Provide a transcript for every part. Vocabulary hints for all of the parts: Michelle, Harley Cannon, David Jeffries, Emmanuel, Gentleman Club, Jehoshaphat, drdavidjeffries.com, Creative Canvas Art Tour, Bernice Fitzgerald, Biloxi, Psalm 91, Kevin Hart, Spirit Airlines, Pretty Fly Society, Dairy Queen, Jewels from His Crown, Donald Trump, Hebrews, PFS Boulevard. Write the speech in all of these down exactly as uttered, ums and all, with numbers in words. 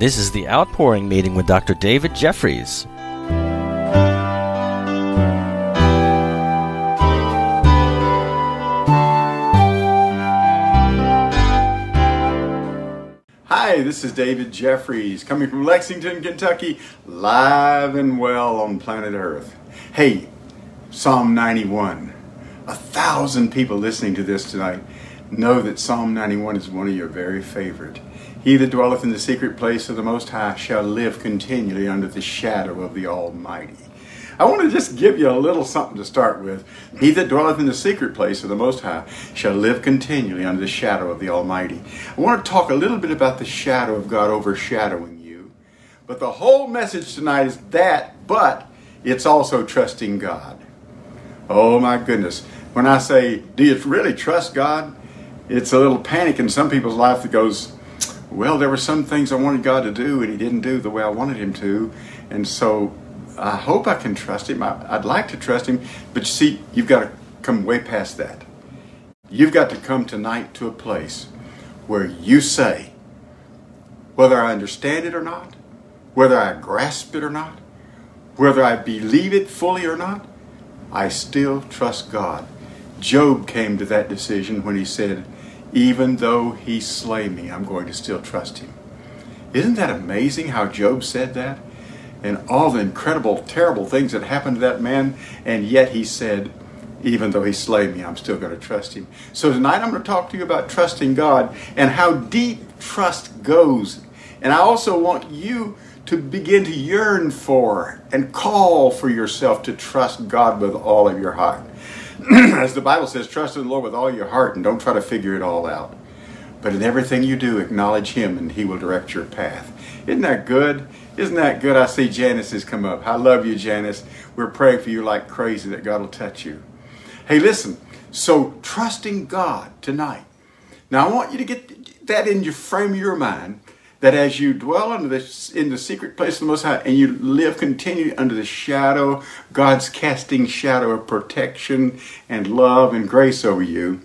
This is the Outpouring Meeting with Doctor David Jeffries. Hi, this is David Jeffries, coming from Lexington, Kentucky, live and well on planet Earth. Hey, Psalm ninety-one. A thousand people listening to this tonight know that Psalm ninety-one is one of your very favorite. He that dwelleth in the secret place of the Most High shall live continually under the shadow of the Almighty. I want to just give you a little something to start with. He that dwelleth in the secret place of the Most High shall live continually under the shadow of the Almighty. I want to talk a little bit about the shadow of God overshadowing you. But the whole message tonight is that, but it's also trusting God. Oh my goodness. When I say, do you really trust God? It's a little panic in some people's life that goes, well, there were some things I wanted God to do and he didn't do the way I wanted him to. And so I hope I can trust him. I, I'd like to trust him. But you see, you've got to come way past that. You've got to come tonight to a place where you say, whether I understand it or not, whether I grasp it or not, whether I believe it fully or not, I still trust God. Job came to that decision when he said, even though he slay me, I'm going to still trust him. Isn't that amazing how Job said that? And all the incredible, terrible things that happened to that man, and yet he said, even though he slay me, I'm still going to trust him. So tonight I'm going to talk to you about trusting God and how deep trust goes. And I also want you to begin to yearn for and call for yourself to trust God with all of your heart. As the Bible says, trust in the Lord with all your heart and don't try to figure it all out. But in everything you do, acknowledge him and he will direct your path. Isn't that good? Isn't that good? I see Janice has come up. I love you, Janice. We're praying for you like crazy that God will touch you. Hey, listen. So trusting God tonight. Now, I want you to get that in your frame of your mind, that as you dwell under the, in the secret place of the Most High and you live continually under the shadow, God's casting shadow of protection and love and grace over you,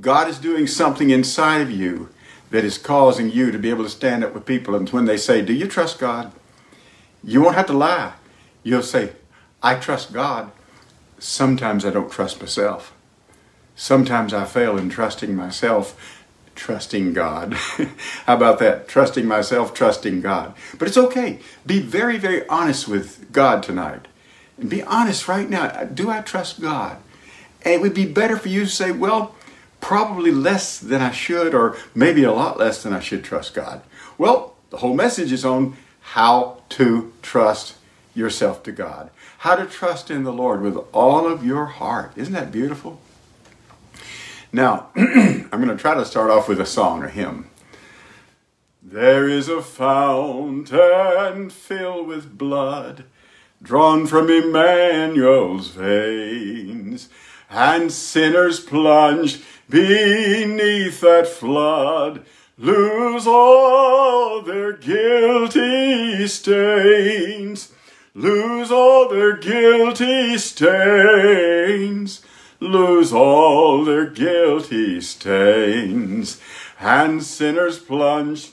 God is doing something inside of you that is causing you to be able to stand up with people. And when they say, do you trust God? You won't have to lie. You'll say, I trust God. Sometimes I don't trust myself. Sometimes I fail in trusting myself. Trusting God. How about that? Trusting myself, trusting God. But it's okay. Be very, very honest with God tonight. And be honest right now. Do I trust God? And it would be better for you to say, well, probably less than I should, or maybe a lot less than I should trust God. Well, the whole message is on how to trust yourself to God. How to trust in the Lord with all of your heart. Isn't that beautiful? Now, I'm going to try to start off with a song or hymn. There is a fountain filled with blood, drawn from Emmanuel's veins, and sinners plunged beneath that flood lose all their guilty stains, lose all their guilty stains. Lose all their guilty stains, and sinners plunged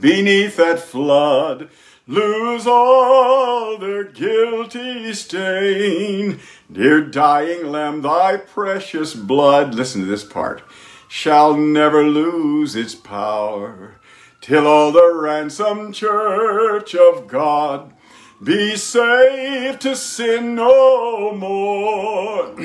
beneath that flood, lose all their guilty stain. Dear dying Lamb, thy precious blood, listen to this part, shall never lose its power, till all the ransomed church of God be saved to sin no more.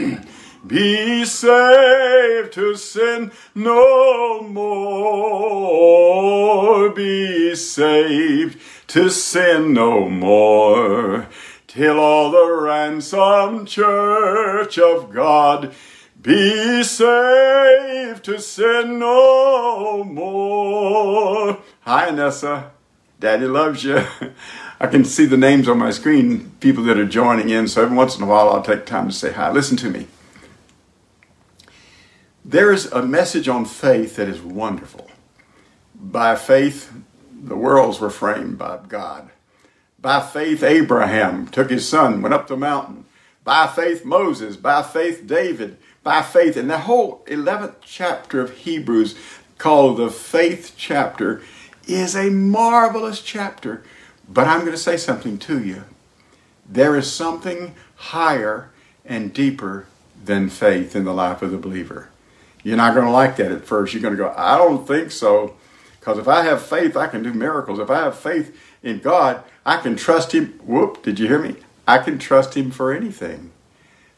Be saved to sin no more, be saved to sin no more, till all the ransomed church of God be saved to sin no more. Hi, Nessa. Daddy loves you. I can see the names on my screen, people that are joining in, so every once in a while I'll take time to say hi. Listen to me. There is a message on faith that is wonderful. By faith, the worlds were framed by God. By faith, Abraham took his son, went up the mountain. By faith, Moses. By faith, David. By faith, and the whole eleventh chapter of Hebrews, called the faith chapter, is a marvelous chapter. But I'm going to say something to you. There is something higher and deeper than faith in the life of the believer. You're not going to like that at first. You're going to go, I don't think so. Because if I have faith, I can do miracles. If I have faith in God, I can trust Him. Whoop, did you hear me? I can trust Him for anything.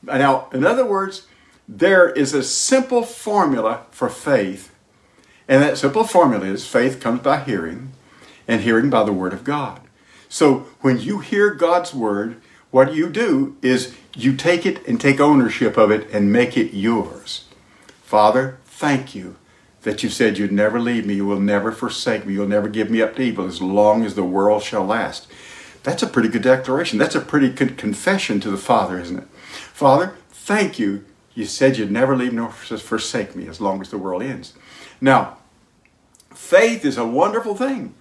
Now, in other words, there is a simple formula for faith. And that simple formula is faith comes by hearing, and hearing by the Word of God. So when you hear God's Word, what you do is you take it and take ownership of it and make it yours. Father, thank you that you said you'd never leave me, you will never forsake me, you'll never give me up to evil as long as the world shall last. That's a pretty good declaration. That's a pretty good confession to the Father, isn't it? Father, thank you. You said you'd never leave nor forsake me as long as the world ends. Now, faith is a wonderful thing.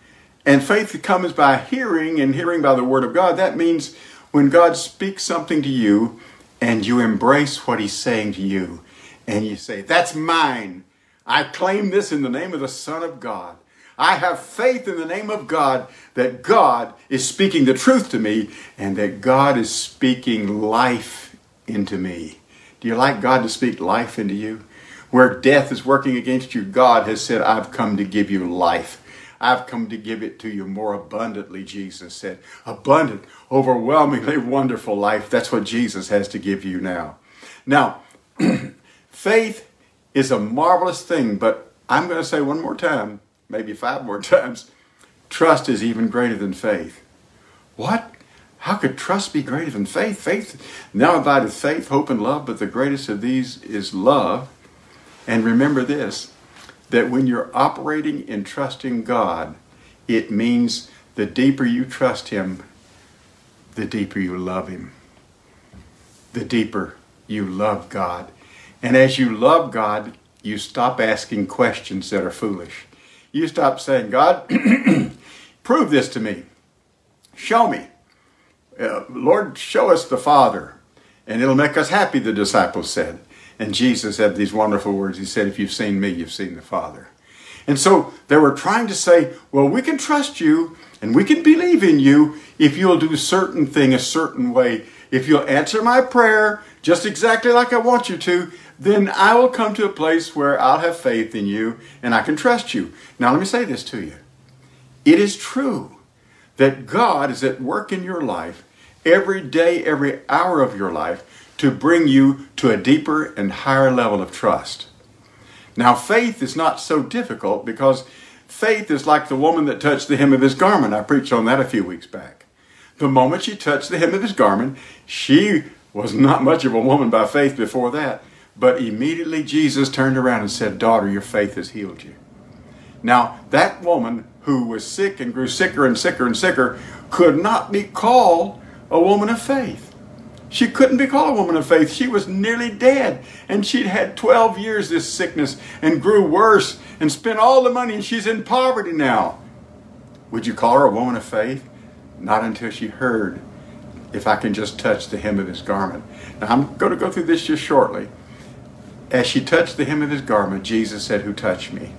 And faith comes by hearing, and hearing by the Word of God. That means when God speaks something to you and you embrace what He's saying to you and you say, that's mine. I claim this in the name of the Son of God. I have faith in the name of God that God is speaking the truth to me and that God is speaking life into me. Do you like God to speak life into you? Where death is working against you, God has said, I've come to give you life. I've come to give it to you more abundantly, Jesus said. Abundant, overwhelmingly wonderful life. That's what Jesus has to give you now. Now, faith is a marvelous thing, but I'm going to say one more time, maybe five more times, trust is even greater than faith. What? How could trust be greater than faith? Faith, now abideth faith, hope, and love, but the greatest of these is love. And remember this, that when you're operating in trusting God, it means the deeper you trust Him, the deeper you love Him. The deeper you love God. And as you love God, you stop asking questions that are foolish. You stop saying, God, prove this to me. Show me. Uh, Lord, show us the Father. And it'll make us happy, the disciples said. And Jesus had these wonderful words. He said, if you've seen me, you've seen the Father. And so they were trying to say, well, we can trust you and we can believe in you if you'll do a certain thing a certain way. If you'll answer my prayer just exactly like I want you to, then I will come to a place where I'll have faith in you and I can trust you. Now, let me say this to you. It is true that God is at work in your life every day, every hour of your life, to bring you to a deeper and higher level of trust. Now, faith is not so difficult because faith is like the woman that touched the hem of His garment. I preached on that a few weeks back. The moment she touched the hem of His garment, she was not much of a woman by faith before that, but immediately Jesus turned around and said, daughter, your faith has healed you. Now, that woman who was sick and grew sicker and sicker and sicker could not be called a woman of faith. She couldn't be called a woman of faith. She was nearly dead. And she'd had twelve years this sickness and grew worse and spent all the money and she's in poverty now. Would you call her a woman of faith? Not until she heard, if I can just touch the hem of His garment. Now I'm going to go through this just shortly. As she touched the hem of His garment, Jesus said, who touched me?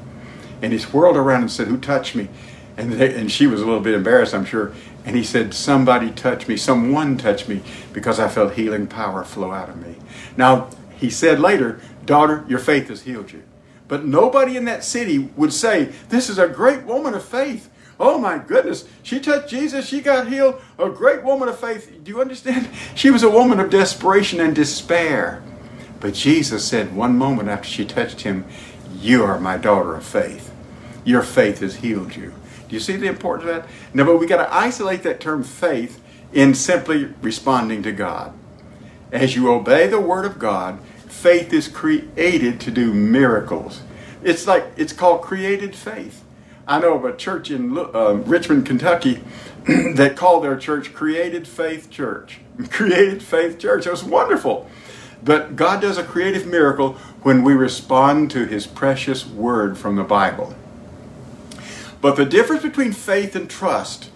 And He swirled around and said, who touched me? And, they, and she was a little bit embarrassed, I'm sure. And He said, somebody touched me, someone touched me, because I felt healing power flow out of me. Now, He said later, daughter, your faith has healed you. But nobody in that city would say, this is a great woman of faith. Oh my goodness, she touched Jesus, she got healed. A great woman of faith. Do you understand? She was a woman of desperation and despair. But Jesus said one moment after she touched Him, you are my daughter of faith. Your faith has healed you. Do you see the importance of that? No, but we got to isolate that term faith in simply responding to God. As you obey the Word of God, faith is created to do miracles. It's like, it's called created faith. I know of a church in uh, Richmond, Kentucky that called their church Created Faith Church. Created Faith Church. It was wonderful. But God does a creative miracle when we respond to His precious Word from the Bible. But the difference between faith and trust,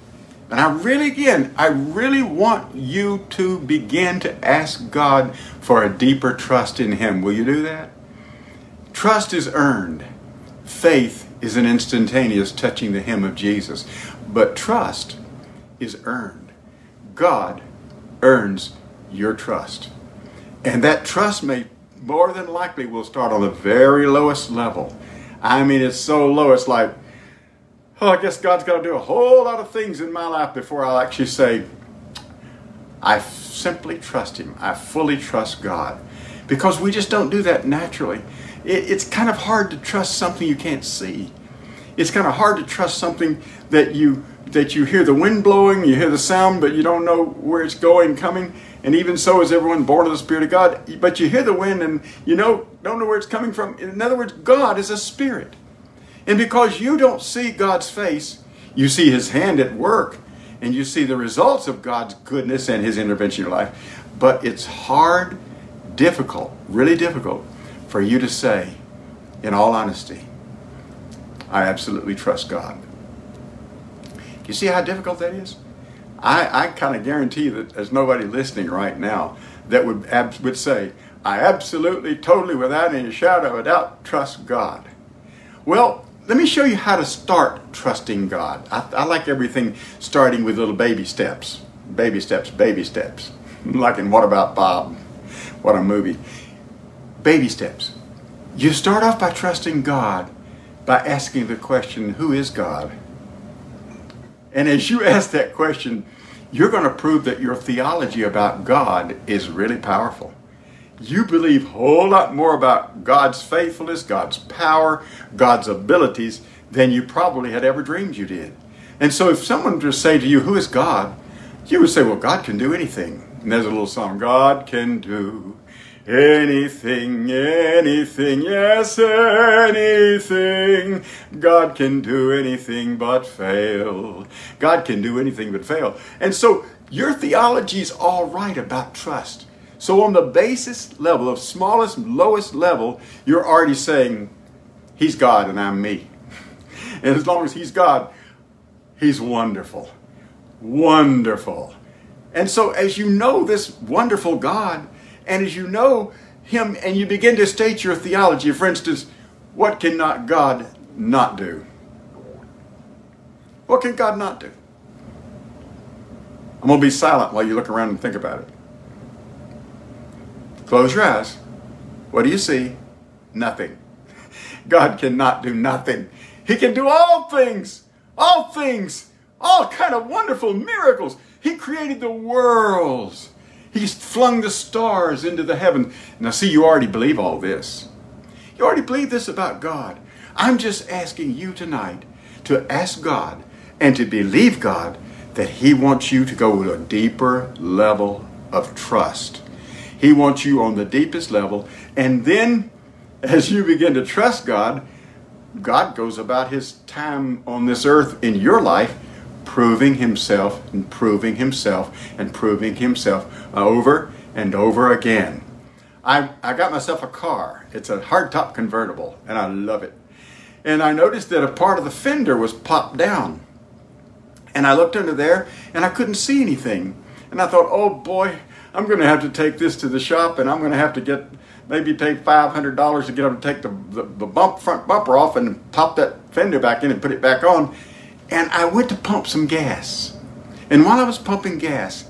and I really, again, I really want you to begin to ask God for a deeper trust in Him. Will you do that? Trust is earned. Faith is an instantaneous touching the hem of Jesus. But trust is earned. God earns your trust. And that trust may more than likely will start on the very lowest level. I mean, it's so low, it's like, oh, I guess God's got to do a whole lot of things in my life before I'll actually say, I simply trust Him. I fully trust God. Because we just don't do that naturally. It, it's kind of hard to trust something you can't see. It's kind of hard to trust something that you that you hear the wind blowing, you hear the sound, but you don't know where it's going, coming. And even so is everyone born of the Spirit of God. But you hear the wind and you know don't know where it's coming from. In other words, God is a spirit. And because you don't see God's face, you see His hand at work. And you see the results of God's goodness and His intervention in your life. But it's hard, difficult, really difficult for you to say, in all honesty, I absolutely trust God. Do you see how difficult that is? I, I kind of guarantee that there's nobody listening right now that would, ab- would say, I absolutely, totally, without any shadow of a doubt, trust God. Well, let me show you how to start trusting God. I, I like everything starting with little baby steps. Baby steps, baby steps. Like in What About Bob? What a movie. Baby steps. You start off by trusting God by asking the question, who is God? And as you ask that question, you're going to prove that your theology about God is really powerful. You believe a whole lot more about God's faithfulness, God's power, God's abilities than you probably had ever dreamed you did. And so if someone were to say to you, who is God? You would say, well, God can do anything. And there's a little song, God can do anything, anything, yes, anything. God can do anything but fail. God can do anything but fail. And so your theology's all right about trust. So on the basis level of smallest, lowest level, you're already saying, He's God and I'm me. And as long as He's God, He's wonderful. Wonderful. And so as you know this wonderful God, and as you know Him, and you begin to state your theology, for instance, what can not God not do? What can God not do? I'm going to be silent while you look around and think about it. Close your eyes. What do you see? Nothing. God cannot do nothing. He can do all things. All things. All kind of wonderful miracles. He created the worlds. He's flung the stars into the heavens. Now see, you already believe all this. You already believe this about God. I'm just asking you tonight to ask God and to believe God that He wants you to go to a deeper level of trust. He wants you on the deepest level. And then, as you begin to trust God, God goes about His time on this earth in your life, proving Himself and proving Himself and proving Himself over and over again. I, I got myself a car. It's a hardtop convertible, and I love it. And I noticed that a part of the fender was popped down. And I looked under there, and I couldn't see anything. And I thought, oh boy, I'm going to have to take this to the shop, and I'm going to have to get maybe take five hundred dollars to get them to take the, the, the bump front bumper off and pop that fender back in and put it back on. And I went to pump some gas. And while I was pumping gas,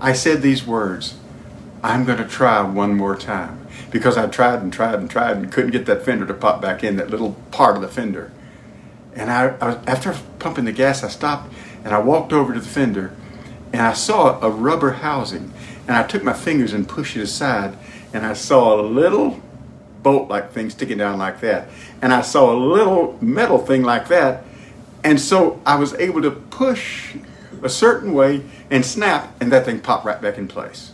I said these words, I'm going to try one more time. Because I tried and tried and tried and couldn't get that fender to pop back in, that little part of the fender. And I, I was, after pumping the gas, I stopped and I walked over to the fender and I saw a rubber housing. And I took my fingers and pushed it aside, and I saw a little bolt-like thing sticking down like that. And I saw a little metal thing like that. And so I was able to push a certain way and snap, and that thing popped right back in place.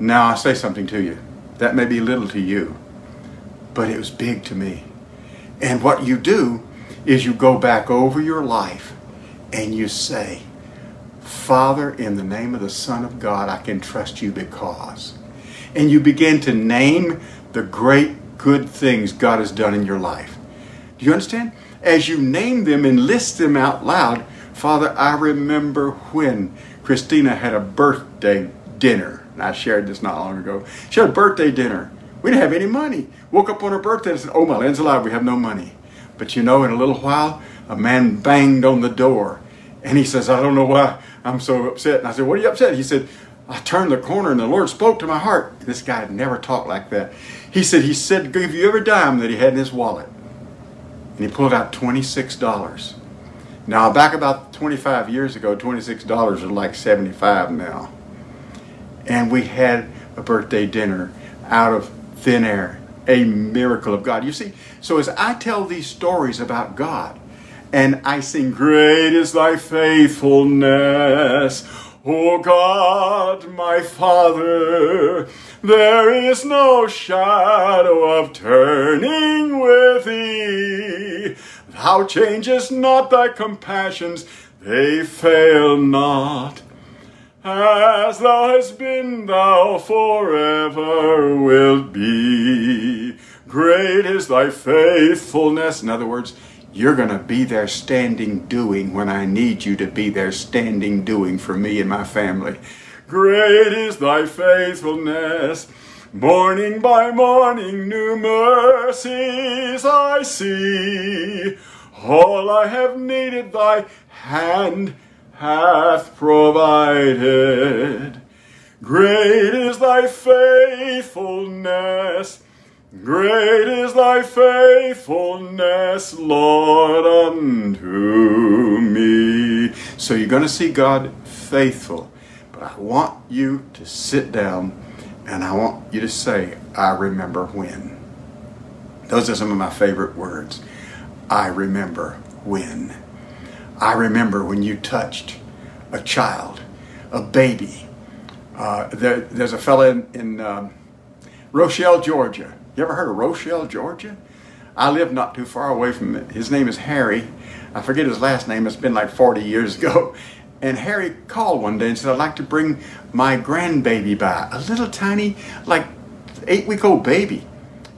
Now, I'll say something to you. That may be little to you, but it was big to me. And what you do is you go back over your life, and you say, Father, in the name of the Son of God, I can trust you because. And you begin to name the great good things God has done in your life. Do you understand? As you name them and list them out loud, Father, I remember when Christina had a birthday dinner. And I shared this not long ago. She had a birthday dinner. We didn't have any money. Woke up on her birthday and said, oh, my land's alive. We have no money. But you know, in a little while, a man banged on the door. And he says, I don't know why I'm so upset. And I said, what are you upset? He said, I turned the corner and the Lord spoke to my heart. This guy had never talked like that. He said, he said, give you every dime that he had in his wallet. And he pulled out twenty-six dollars. Now, back about twenty-five years ago, twenty-six dollars is like seventy-five now. And we had a birthday dinner out of thin air, a miracle of God. You see, so as I tell these stories about God, and I sing, great is thy faithfulness, O God, my Father, there is no shadow of turning with thee. Thou changest not thy compassions, they fail not. As thou hast been, thou forever wilt be. Great is thy faithfulness. In other words, you're going to be there standing doing when I need you to be there standing doing for me and my family. Great is thy faithfulness. Morning by morning, new mercies I see. All I have needed, thy hand hath provided. Great is thy faithfulness. Great is thy faithfulness, Lord, unto me. So you're going to see God faithful. But I want you to sit down and I want you to say, I remember when. Those are some of my favorite words. I remember when. I remember when you touched a child, a baby. Uh, there, there's a fella in, in um, Rochelle, Georgia. You ever heard of Rochelle, Georgia? I live not too far away from it. His name is Harry. I forget his last name. It's been like forty years ago. And Harry called one day and said, I'd like to bring my grandbaby by. A little tiny, like eight-week-old baby.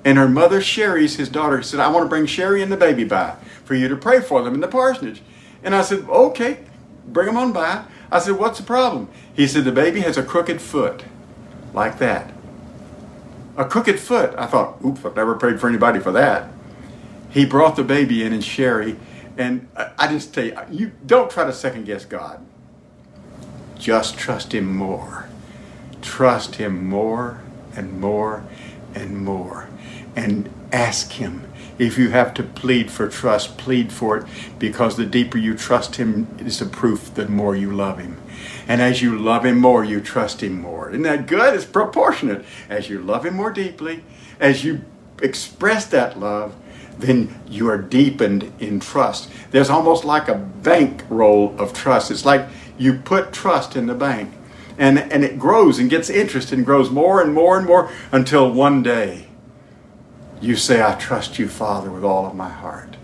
And her mother, Sherry's his daughter, said, I want to bring Sherry and the baby by for you to pray for them in the parsonage. And I said, okay, bring them on by. I said, what's the problem? He said, the baby has a crooked foot, like that. A crooked foot. I thought, oops, I've never prayed for anybody for that. He brought the baby in and Sherry. And I just tell you, you don't try to second guess God. Just trust him more. Trust him more and more and more. And ask him. If you have to plead for trust, plead for it, because the deeper you trust him is the proof the more you love him. And as you love him more, you trust him more. Isn't that good? It's proportionate. As you love him more deeply, as you express that love, then you are deepened in trust. There's almost like a bank roll of trust. It's like you put trust in the bank, and, and it grows and gets interest and grows more and more and more until one day you say, I trust you, Father, with all of my heart.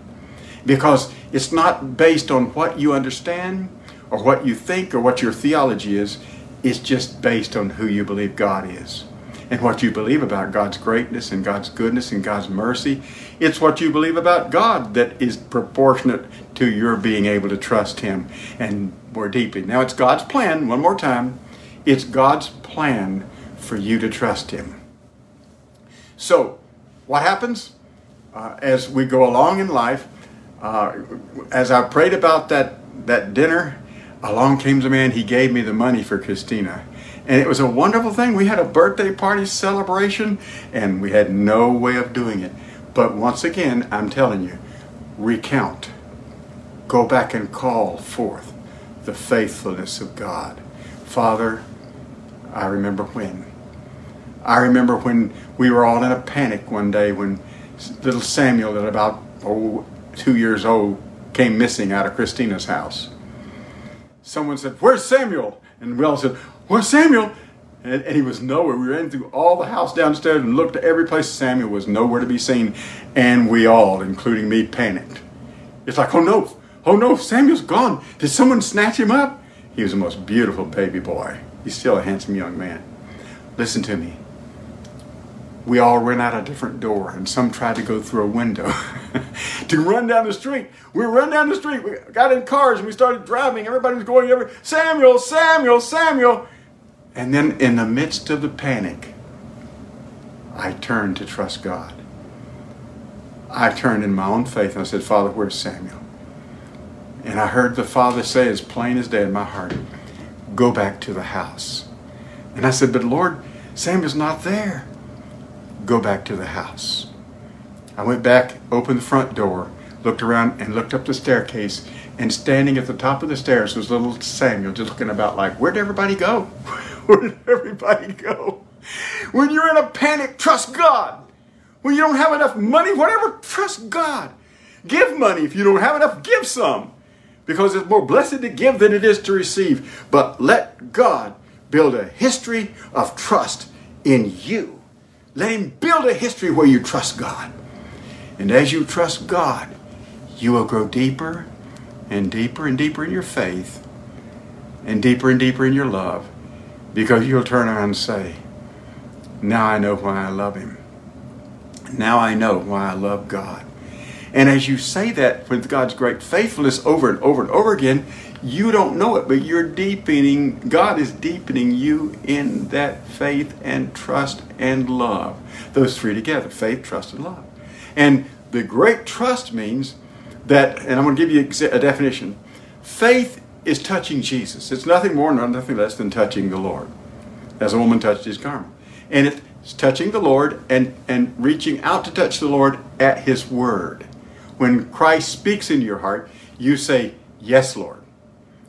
Because it's not based on what you understand or what you think or what your theology is. It's just based on who you believe God is and what you believe about God's greatness and God's goodness and God's mercy. It's what you believe about God that is proportionate to your being able to trust him and more deeply. Now, it's God's plan, one more time, it's God's plan for you to trust him. So, what happens uh, as we go along in life? Uh, as I prayed about that, that dinner, along came the man. He gave me the money for Christina. And it was a wonderful thing. We had a birthday party celebration, and we had no way of doing it. But once again, I'm telling you, recount. Go back and call forth the faithfulness of God. Father, I remember when. I remember when we were all in a panic one day when little Samuel, at about oh, two years old, came missing out of Christina's house. Someone said, where's Samuel? And we all said, where's Samuel? And, and he was nowhere. We ran through all the house downstairs and looked at every place. Samuel was nowhere to be seen. And we all, including me, panicked. It's like, oh no, oh no, Samuel's gone. Did someone snatch him up? He was the most beautiful baby boy. He's still a handsome young man. Listen to me. We all ran out a different door, and some tried to go through a window to run down the street. We ran down the street. We got in cars, and we started driving. Everybody was going every Samuel, Samuel, Samuel. And then in the midst of the panic, I turned to trust God. I turned in my own faith and I said, Father, where's Samuel? And I heard the Father say, as plain as day in my heart, go back to the house. And I said, but Lord, Samuel's not there. Go back to the house. I went back, opened the front door, looked around and looked up the staircase, and standing at the top of the stairs was little Samuel, just looking about like, where'd everybody go? Where did everybody go? When you're in a panic, trust God. When you don't have enough money, whatever, trust God. Give money. If you don't have enough, give some. Because it's more blessed to give than it is to receive. But let God build a history of trust in you. Let him build a history where you trust God. And as you trust God, you will grow deeper and deeper and deeper in your faith and deeper and deeper in your love, because you'll turn around and say, now I know why I love him. Now I know why I love God. And as you say that with God's great faithfulness over and over and over again, you don't know it, but you're deepening, God is deepening you in that faith and trust and love. Those three together, faith, trust, and love. And the great trust means that, and I'm going to give you a definition, faith is touching Jesus. It's nothing more, nothing less than touching the Lord, as a woman touched his garment. And it's touching the Lord and, and reaching out to touch the Lord at his word. When Christ speaks into your heart, you say, yes, Lord.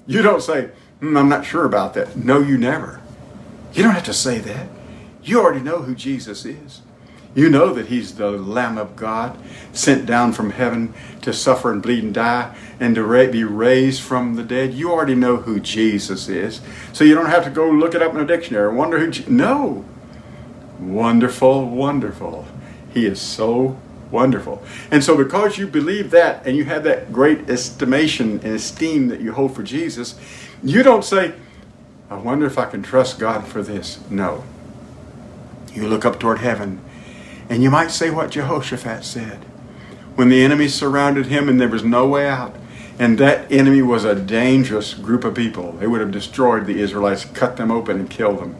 You don't say, mm, I'm not sure about that. No, you never. You don't have to say that. You already know who Jesus is. You know that he's the Lamb of God sent down from heaven to suffer and bleed and die and to be raised from the dead. You already know who Jesus is. So you don't have to go look it up in a dictionary and wonder who... Je- no. Wonderful, wonderful. He is so wonderful. And so because you believe that and you have that great estimation and esteem that you hold for Jesus, you don't say, I wonder if I can trust God for this. No. You look up toward heaven. And you might say what Jehoshaphat said. When the enemy surrounded him and there was no way out, and that enemy was a dangerous group of people. They would have destroyed the Israelites, cut them open and killed them.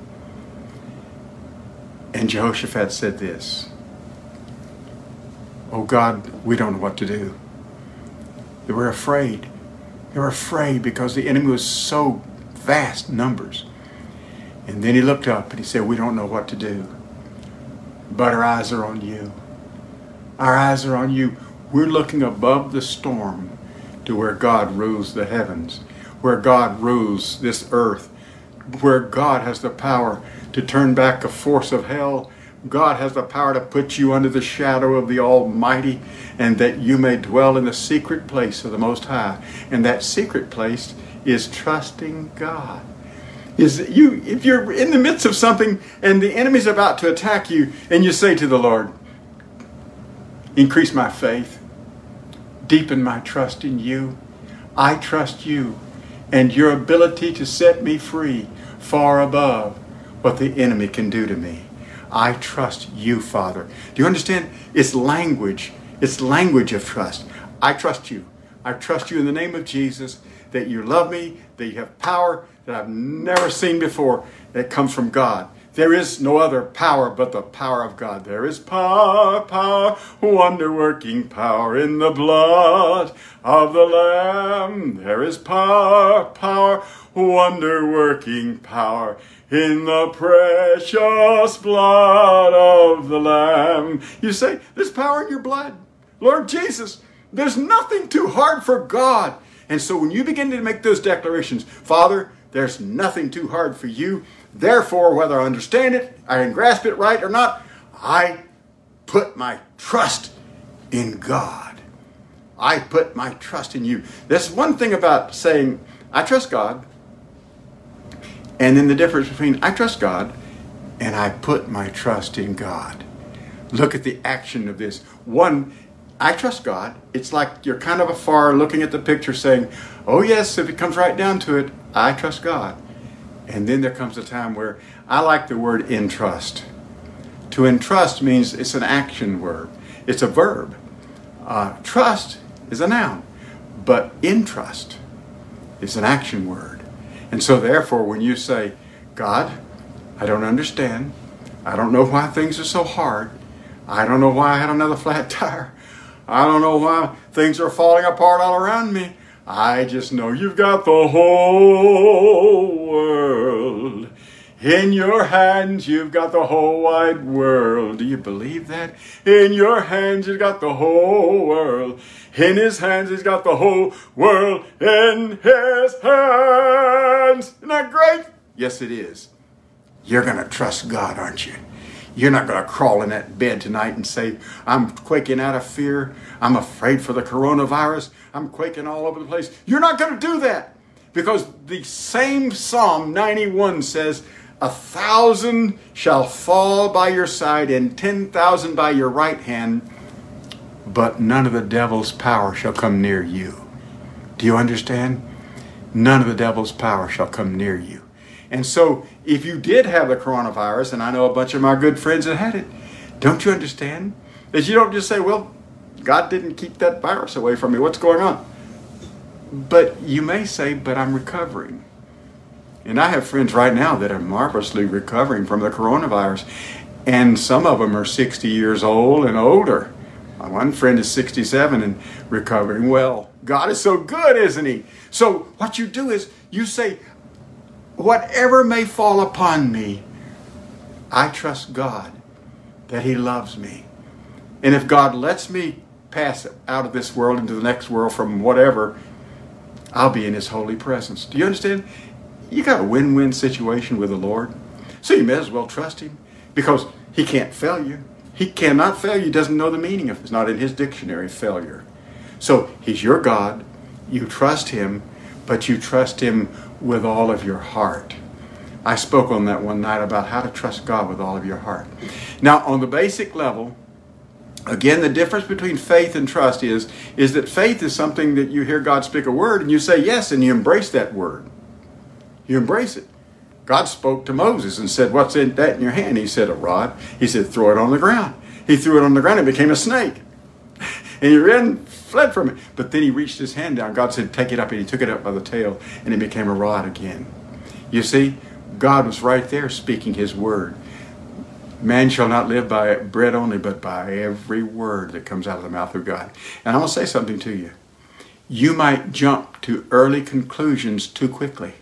And Jehoshaphat said this, oh God, we don't know what to do. They were afraid. They were afraid because the enemy was so vast in numbers. And then he looked up and he said, we don't know what to do. But our eyes are on you. Our eyes are on you. We're looking above the storm to where God rules the heavens, where God rules this earth, where God has the power to turn back the force of hell. God has the power to put you under the shadow of the Almighty, and that you may dwell in the secret place of the Most High. And that secret place is trusting God. Is that you, if you're in the midst of something and the enemy's about to attack you and you say to the Lord, increase my faith, deepen my trust in you. I trust you and your ability to set me free far above what the enemy can do to me. I trust you, Father. Do you understand? It's language. It's language of trust. I trust you. I trust you in the name of Jesus, that you love me, that you have power that I've never seen before, that comes from God. There is no other power but the power of God. There is power, power, wonder-working power in the blood of the Lamb. There is power, power, wonder-working power in the precious blood of the Lamb. You say, there's power in your blood. Lord Jesus, there's nothing too hard for God. And so when you begin to make those declarations, Father, there's nothing too hard for you. Therefore, whether I understand it, I can grasp it right or not, I put my trust in God. I put my trust in you. That's one thing about saying, I trust God. And then the difference between I trust God and I put my trust in God. Look at the action of this. One, I trust God. It's like you're kind of afar looking at the picture saying, oh yes, if it comes right down to it, I trust God. And then there comes a time where I like the word entrust. To entrust means it's an action word. It's a verb. Uh, trust is a noun, but entrust is an action word. And so therefore, when you say, God, I don't understand. I don't know why things are so hard. I don't know why I had another flat tire. I don't know why things are falling apart all around me. I just know you've got the whole world in your hands. You've got the whole wide world. Do you believe that? In your hands, you've got the whole world. In his hands, he's got the whole world in his hands. Isn't that great? Yes, it is. You're going to trust God, aren't you? You're not going to crawl in that bed tonight and say, I'm quaking out of fear. I'm afraid for the coronavirus. I'm quaking all over the place. You're not going to do that, because the same Psalm ninety-one says, a thousand shall fall by your side and ten thousand by your right hand, but none of the devil's power shall come near you. Do you understand? None of the devil's power shall come near you. And so if you did have the coronavirus, and I know a bunch of my good friends that had it, don't you understand that you don't just say, well, God didn't keep that virus away from me. What's going on? But you may say, but I'm recovering. And I have friends right now that are marvelously recovering from the coronavirus. And some of them are sixty years old and older. My one friend is sixty-seven and recovering well. God is so good, isn't he? So what you do is you say, whatever may fall upon me, I trust God that he loves me. And if God lets me pass out of this world into the next world from whatever, I'll be in his holy presence. Do you understand? You got a win-win situation with the Lord. So you may as well trust him, because he can't fail you. He cannot fail you. He doesn't know the meaning of it. It's not in his dictionary, failure. So he's your God. You trust him, but you trust him with all of your heart. I spoke on that one night about how to trust God with all of your heart. Now, on the basic level, again, the difference between faith and trust is, is that faith is something that you hear God speak a word and you say yes, and you embrace that word. You embrace it. God spoke to Moses and said, what's in that in your hand? He said, a rod. He said, throw it on the ground. He threw it on the ground. It became a snake. And he ran, fled from it. But then he reached his hand down. God said, take it up. And he took it up by the tail, and it became a rod again. You see, God was right there speaking his word. Man shall not live by bread only, but by every word that comes out of the mouth of God. And I want to say something to you. You might jump to early conclusions too quickly.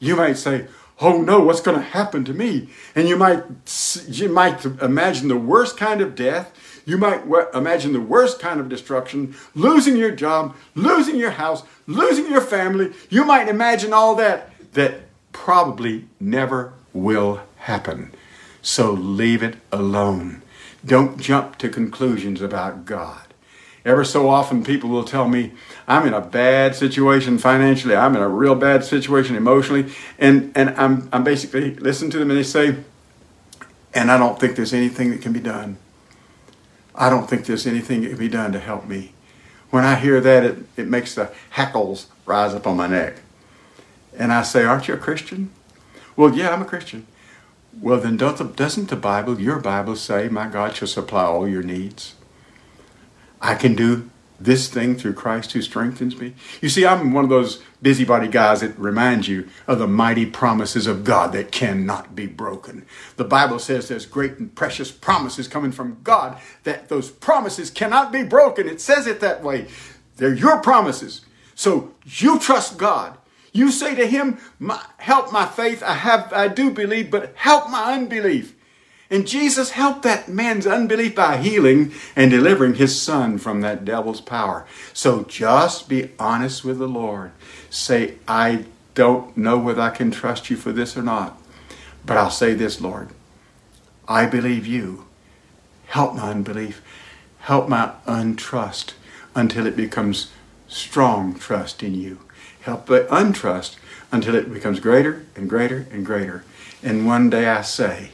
You might say, oh no, what's going to happen to me? And you might, you might imagine the worst kind of death. You might imagine the worst kind of destruction, losing your job, losing your house, losing your family. You might imagine all that that probably never will happen. So leave it alone. Don't jump to conclusions about God. Ever so often people will tell me, I'm in a bad situation financially. I'm in a real bad situation emotionally. And, and I'm, I'm basically listening to them, and they say, and I don't think there's anything that can be done. I don't think there's anything that can be done to help me. When I hear that, it, it makes the hackles rise up on my neck. And I say, aren't you a Christian? Well, yeah, I'm a Christian. Well, then don't the, doesn't the Bible, your Bible, say, my God shall supply all your needs? I can do this thing through Christ who strengthens me. You see, I'm one of those busybody guys that reminds you of the mighty promises of God that cannot be broken. The Bible says there's great and precious promises coming from God, that those promises cannot be broken. It says it that way. They're your promises. So you trust God. You say to him, my, help my faith. I have, I do believe, but help my unbelief. And Jesus helped that man's unbelief by healing and delivering his son from that devil's power. So just be honest with the Lord. Say, I don't know whether I can trust you for this or not, but I'll say this, Lord, I believe you. Help my unbelief. Help my untrust until it becomes strong trust in you. Help the untrust until it becomes greater and greater and greater. And one day I say,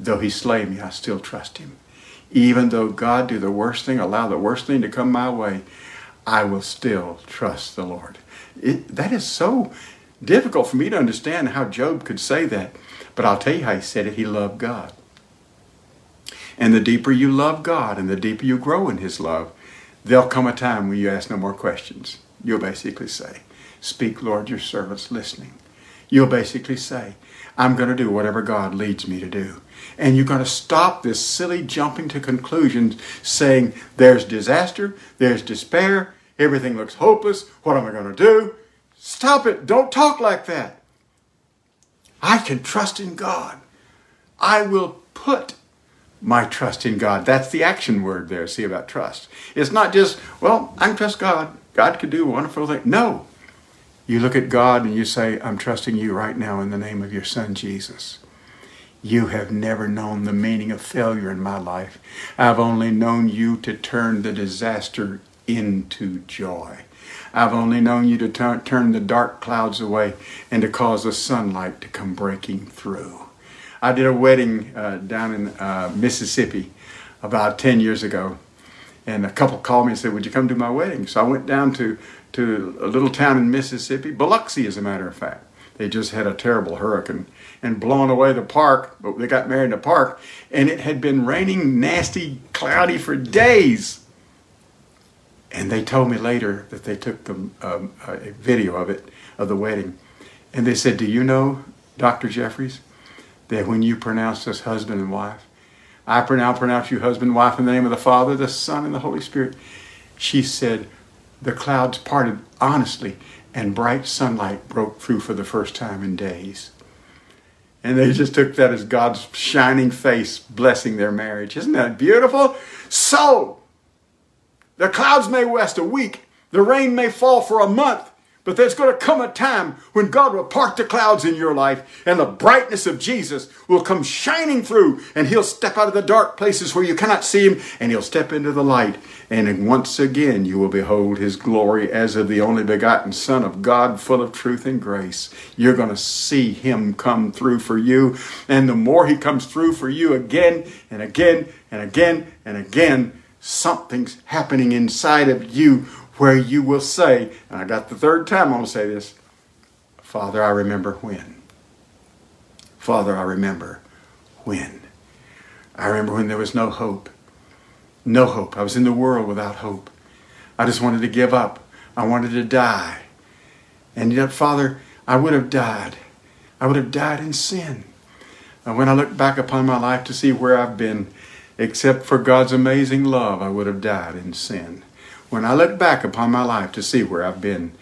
though he slay me, I still trust him. Even though God do the worst thing, allow the worst thing to come my way, I will still trust the Lord. It, that is so difficult for me to understand how Job could say that. But I'll tell you how he said it. He loved God. And the deeper you love God and the deeper you grow in his love, there'll come a time when you ask no more questions. You'll basically say, speak, Lord, your servant's listening. you'll basically say, I'm going to do whatever God leads me to do. And you're going to stop this silly jumping to conclusions saying, there's disaster, there's despair, everything looks hopeless, what am I going to do? Stop it. Don't talk like that. I can trust in God. I will put my trust in God. That's the action word there, see, about trust. It's not just, well, I trust God. God could do wonderful things. No. You look at God and you say, I'm trusting you right now in the name of your Son, Jesus. You have never known the meaning of failure in my life. I've only known you to turn the disaster into joy. I've only known you to t- turn the dark clouds away and to cause the sunlight to come breaking through. I did a wedding uh, down in uh, Mississippi about ten years ago, and a couple called me and said, would you come to my wedding? So I went down to, to a little town in Mississippi, Biloxi as a matter of fact. They just had a terrible hurricane and blown away the park, but they got married in the park, and it had been raining, nasty, cloudy for days. And they told me later that they took the, um, a video of it, of the wedding. And they said, do you know, Doctor Jeffries, that when you pronounced us husband and wife, I now pronounce you husband and wife in the name of the Father, the Son, and the Holy Spirit. She said, the clouds parted honestly, and bright sunlight broke through for the first time in days. And they just took that as God's shining face blessing their marriage. Isn't that beautiful? So, the clouds may last a week. The rain may fall for a month. But there's going to come a time when God will part the clouds in your life and the brightness of Jesus will come shining through, and he'll step out of the dark places where you cannot see him, and he'll step into the light. And once again, you will behold his glory as of the only begotten Son of God, full of truth and grace. You're going to see him come through for you. And the more he comes through for you again and again and again and again, something's happening inside of you where you will say, and I got the third time I'm going to say this, Father, I remember when. Father, I remember when. I remember when there was no hope. No hope. I was in the world without hope. I just wanted to give up. I wanted to die. And yet, Father, I would have died. I would have died in sin. And when I look back upon my life to see where I've been, except for God's amazing love, I would have died in sin. When I look back upon my life to see where I've been,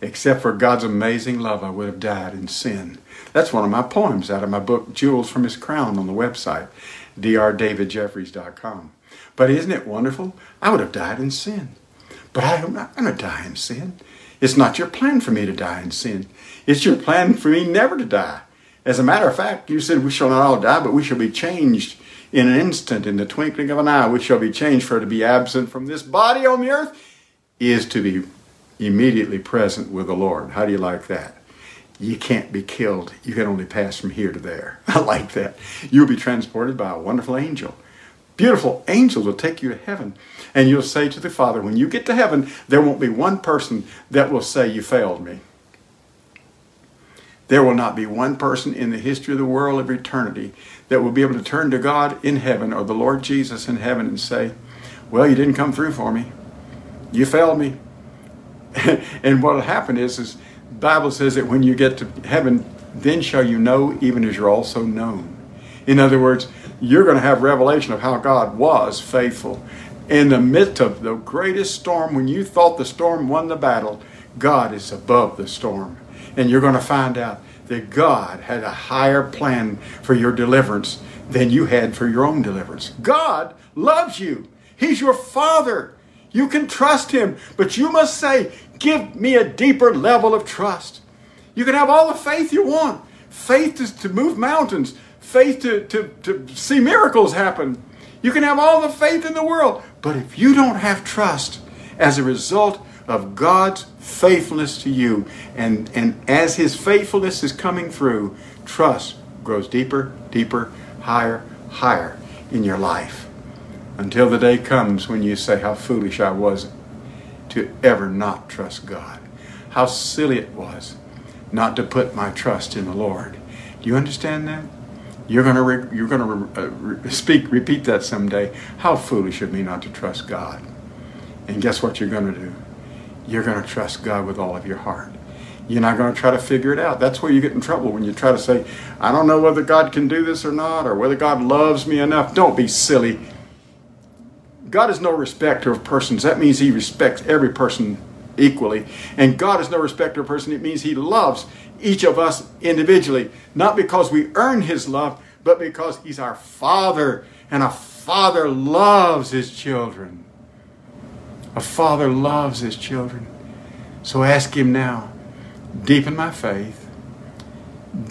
except for God's amazing love, I would have died in sin. That's one of my poems out of my book, Jewels from His Crown, on the website, D R david jeffries dot com. But isn't it wonderful? I would have died in sin. But I am not going to die in sin. It's not your plan for me to die in sin. It's your plan for me never to die. As a matter of fact, you said we shall not all die, but we shall be changed. In an instant, in the twinkling of an eye, we shall be changed, for to be absent from this body on the earth is to be immediately present with the Lord. How do you like that? You can't be killed. You can only pass from here to there. I like that. You'll be transported by a wonderful angel. Beautiful angels will take you to heaven. And you'll say to the Father, when you get to heaven, there won't be one person that will say, you failed me. There will not be one person in the history of the world of eternity that will be able to turn to God in heaven or the Lord Jesus in heaven and say, well, you didn't come through for me. You failed me. And what will happen is, is the Bible says that when you get to heaven, then shall you know even as you're also known. In other words, you're going to have revelation of how God was faithful. In the midst of the greatest storm, when you thought the storm won the battle, God is above the storm. And you're going to find out that God had a higher plan for your deliverance than you had for your own deliverance. God loves you. He's your Father. You can trust him, but you must say, give me a deeper level of trust. You can have all the faith you want. Faith is to move mountains. Faith to, to, to see miracles happen. You can have all the faith in the world. But if you don't have trust as a result of God's faithfulness to you, and, and as his faithfulness is coming through, trust grows deeper, deeper, higher, higher in your life, until the day comes when you say, how foolish I was to ever not trust God. How silly it was not to put my trust in the Lord. Do you understand that? You're going to re- you're going to re- uh, re- speak, repeat that someday. How foolish of me not to trust God. And guess what you're going to do? You're going to trust God with all of your heart. You're not going to try to figure it out. That's where you get in trouble, when you try to say, I don't know whether God can do this or not, or whether God loves me enough. Don't be silly. God is no respecter of persons. That means he respects every person equally. And God is no respecter of person. It means he loves each of us individually, not because we earn his love, but because he's our Father, and a father loves his children. A father loves his children. So ask him now, deepen my faith,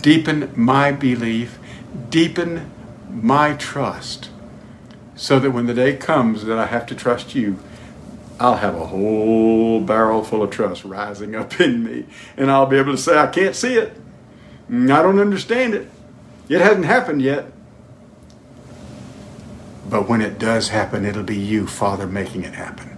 deepen my belief, deepen my trust, so that when the day comes that I have to trust you, I'll have a whole barrel full of trust rising up in me, and I'll be able to say, I can't see it, I don't understand it, it hasn't happened yet, but when it does happen, it'll be you, Father, making it happen.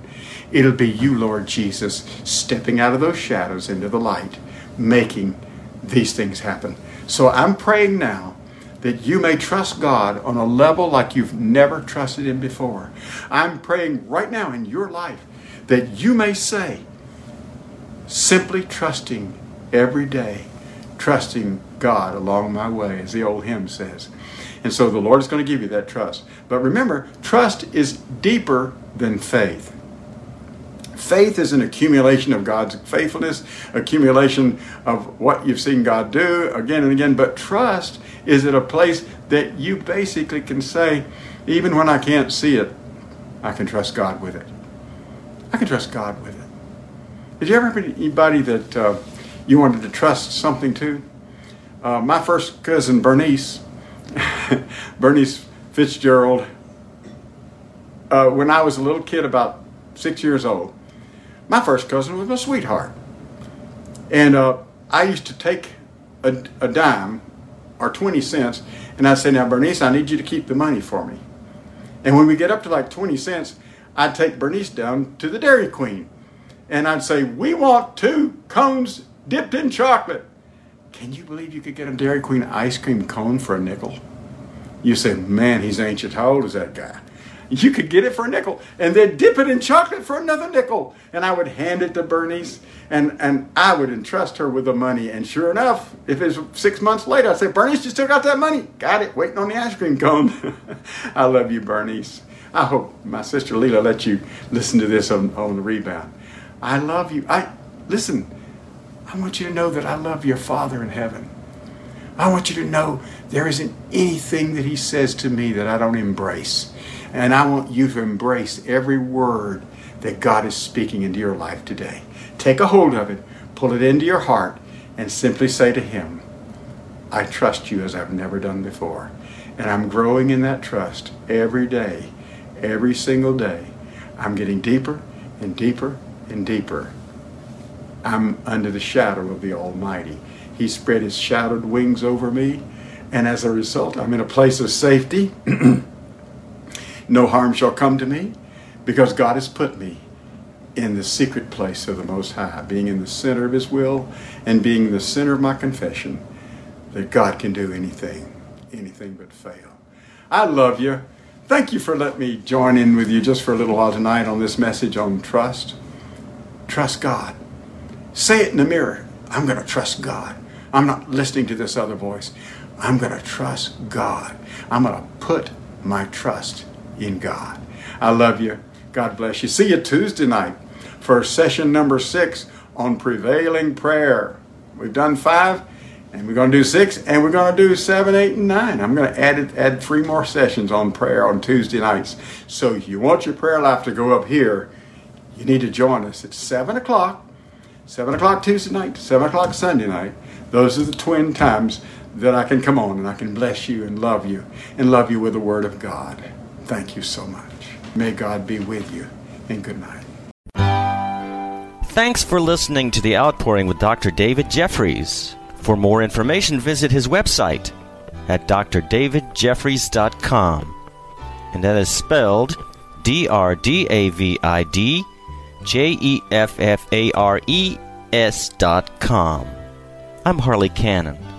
It'll be you, Lord Jesus, stepping out of those shadows into the light, making these things happen. So I'm praying now that you may trust God on a level like you've never trusted him before. I'm praying right now in your life that you may say, simply trusting every day, trusting God along my way, as the old hymn says. And so the Lord is going to give you that trust. But remember, trust is deeper than faith. Faith is an accumulation of God's faithfulness, accumulation of what you've seen God do again and again. But trust is at a place that you basically can say, even when I can't see it, I can trust God with it. I can trust God with it. Did you ever have anybody that uh, you wanted to trust something to? Uh, my first cousin, Bernice, Bernice Fitzgerald, uh, when I was a little kid, about six years old, my first cousin was my sweetheart. And uh, I used to take a, a dime or twenty cents, and I'd say, now, Bernice, I need you to keep the money for me. And when we get up to like twenty cents, I'd take Bernice down to the Dairy Queen, and I'd say, we want two cones dipped in chocolate. Can you believe you could get a Dairy Queen ice cream cone for a nickel? You say, man, he's ancient. How old is that guy? You could get it for a nickel, and they'd dip it in chocolate for another nickel. And I would hand it to Bernice, and, and I would entrust her with the money. And sure enough, if it's six months later, I'd say, Bernice, you still got that money? Got it, waiting on the ice cream cone. I love you, Bernice. I hope my sister Leela let you listen to this on, on the rebound. I love you. I listen, I want you to know that I love your Father in heaven. I want you to know there isn't anything that he says to me that I don't embrace. And I want you to embrace every word that God is speaking into your life today. Take a hold of it, pull it into your heart, and simply say to him, I trust you as I've never done before. And I'm growing in that trust every day, every single day. I'm getting deeper and deeper and deeper. I'm under the shadow of the Almighty. He spread his shadowed wings over me, and as a result, I'm in a place of safety. No harm shall come to me, because God has put me in the secret place of the Most High, being in the center of his will and being the center of my confession that God can do anything, anything but fail. I love you. Thank you for letting me join in with you just for a little while tonight on this message on trust. Trust God. Say it in the mirror. I'm going to trust God. I'm not listening to this other voice. I'm going to trust God. I'm going to put my trust in God. I love you. God bless you. See you Tuesday night for session number six on prevailing prayer. We've done five, and we're going to do six, and we're going to do seven, eight, and nine. I'm going to add it, add three more sessions on prayer on Tuesday nights. So if you want your prayer life to go up here, you need to join us at seven o'clock, seven o'clock Tuesday night, seven o'clock Sunday night. Those are the twin times that I can come on and I can bless you and love you and love you with the Word of God. Thank you so much. May God be with you, and good night. Thanks for listening to The Outpouring with Doctor David Jeffries. For more information, visit his website at d r david jeffries dot com. And that is spelled D R D A V I D J E F F A R E S dot com. I'm Harley Cannon.